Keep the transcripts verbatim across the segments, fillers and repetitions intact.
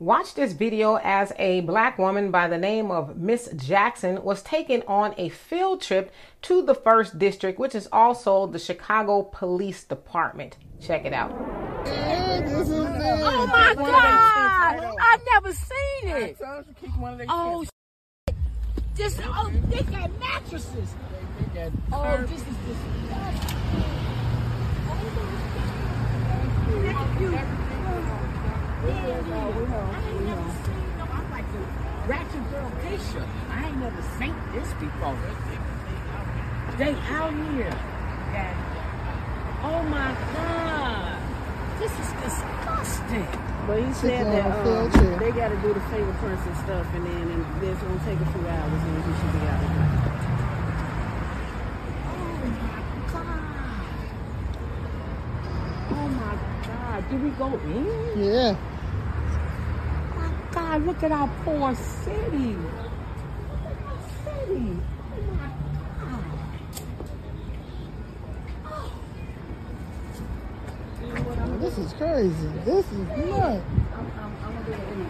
Watch this video as a black woman by the name of Miss Jackson was taken on a field trip to the first district, which is also the Chicago Police Department. Check it out. Oh my God! I've never seen it. Oh, shit. This, oh, they got mattresses. Oh, this is disgusting. Oh, I ain't never seen no, I'm like the ratchet girl Keisha. I ain't never seen this before. They out here. Oh my God. This is disgusting. But he said that um, they got to do the fingerprints and stuff, and then and it's going to take a few hours, and he should be out of here. Did we go in? Yeah. Oh my God, look at our poor city. Our city. Oh my God. Oh. You know what I'm this doing? Is crazy. This is nuts. I'm, I'm, I'm going to do it anyway.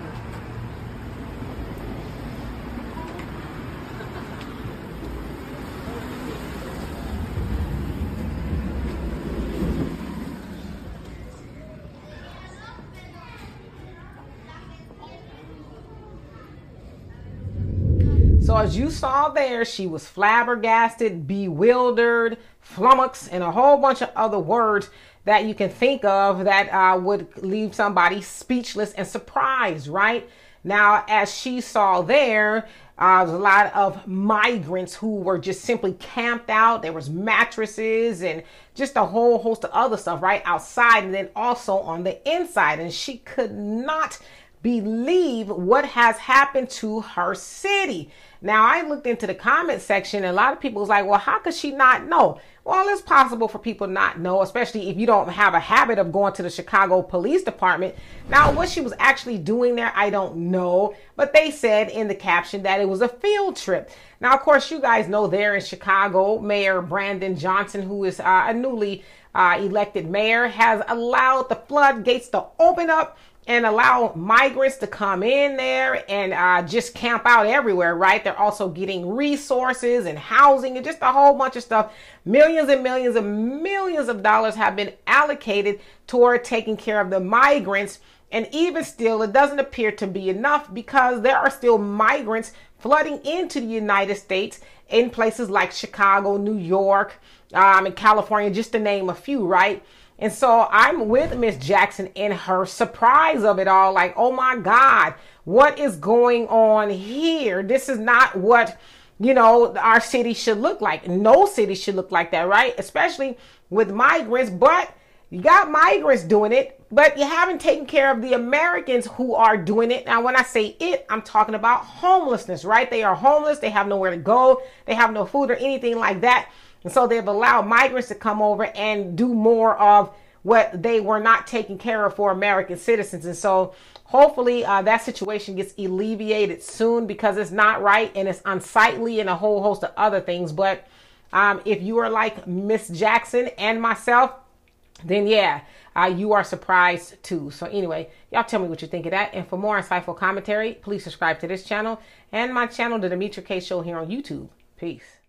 So as you saw there, she was flabbergasted, bewildered, flummoxed, and a whole bunch of other words that you can think of that uh, would leave somebody speechless and surprised, right? Now, as she saw there, uh, there's a lot of migrants who were just simply camped out. There was mattresses and just a whole host of other stuff right outside, and then also on the inside. And she could not believe what has happened to her city. Now, I looked into the comment section, and a lot of people was like, well, how could she not know? Well, it's possible for people not know, especially if you don't have a habit of going to the Chicago Police Department. Now, what she was actually doing there, I don't know, but they said in the caption that it was a field trip. Now, of course, you guys know there in Chicago, Mayor Brandon Johnson, who is uh, a newly uh, elected mayor, has allowed the floodgates to open up and allow migrants to come in there and uh, just camp out everywhere, right? They're also getting resources and housing and just a whole bunch of stuff. Millions and millions and millions of dollars have been allocated toward taking care of the migrants. And even still, it doesn't appear to be enough, because there are still migrants flooding into the United States in places like Chicago, New York, um, and California, just to name a few, right? And so I'm with Miss Jackson in her surprise of it all. Like, oh my God, what is going on here? This is not what, you know, our city should look like. No city should look like that, right? Especially with migrants. But you got migrants doing it, but you haven't taken care of the Americans who are doing it. Now, when I say it, I'm talking about homelessness, right? They are homeless. They have nowhere to go. They have no food or anything like that. And so they've allowed migrants to come over and do more of what they were not taking care of for American citizens. And so hopefully uh, that situation gets alleviated soon, because it's not right and it's unsightly and a whole host of other things. But um, if you are like Miss Jackson and myself, then yeah, uh, you are surprised too. So anyway, y'all tell me what you think of that. And for more insightful commentary, please subscribe to this channel and my channel, The Demetra K Show, here on YouTube. Peace.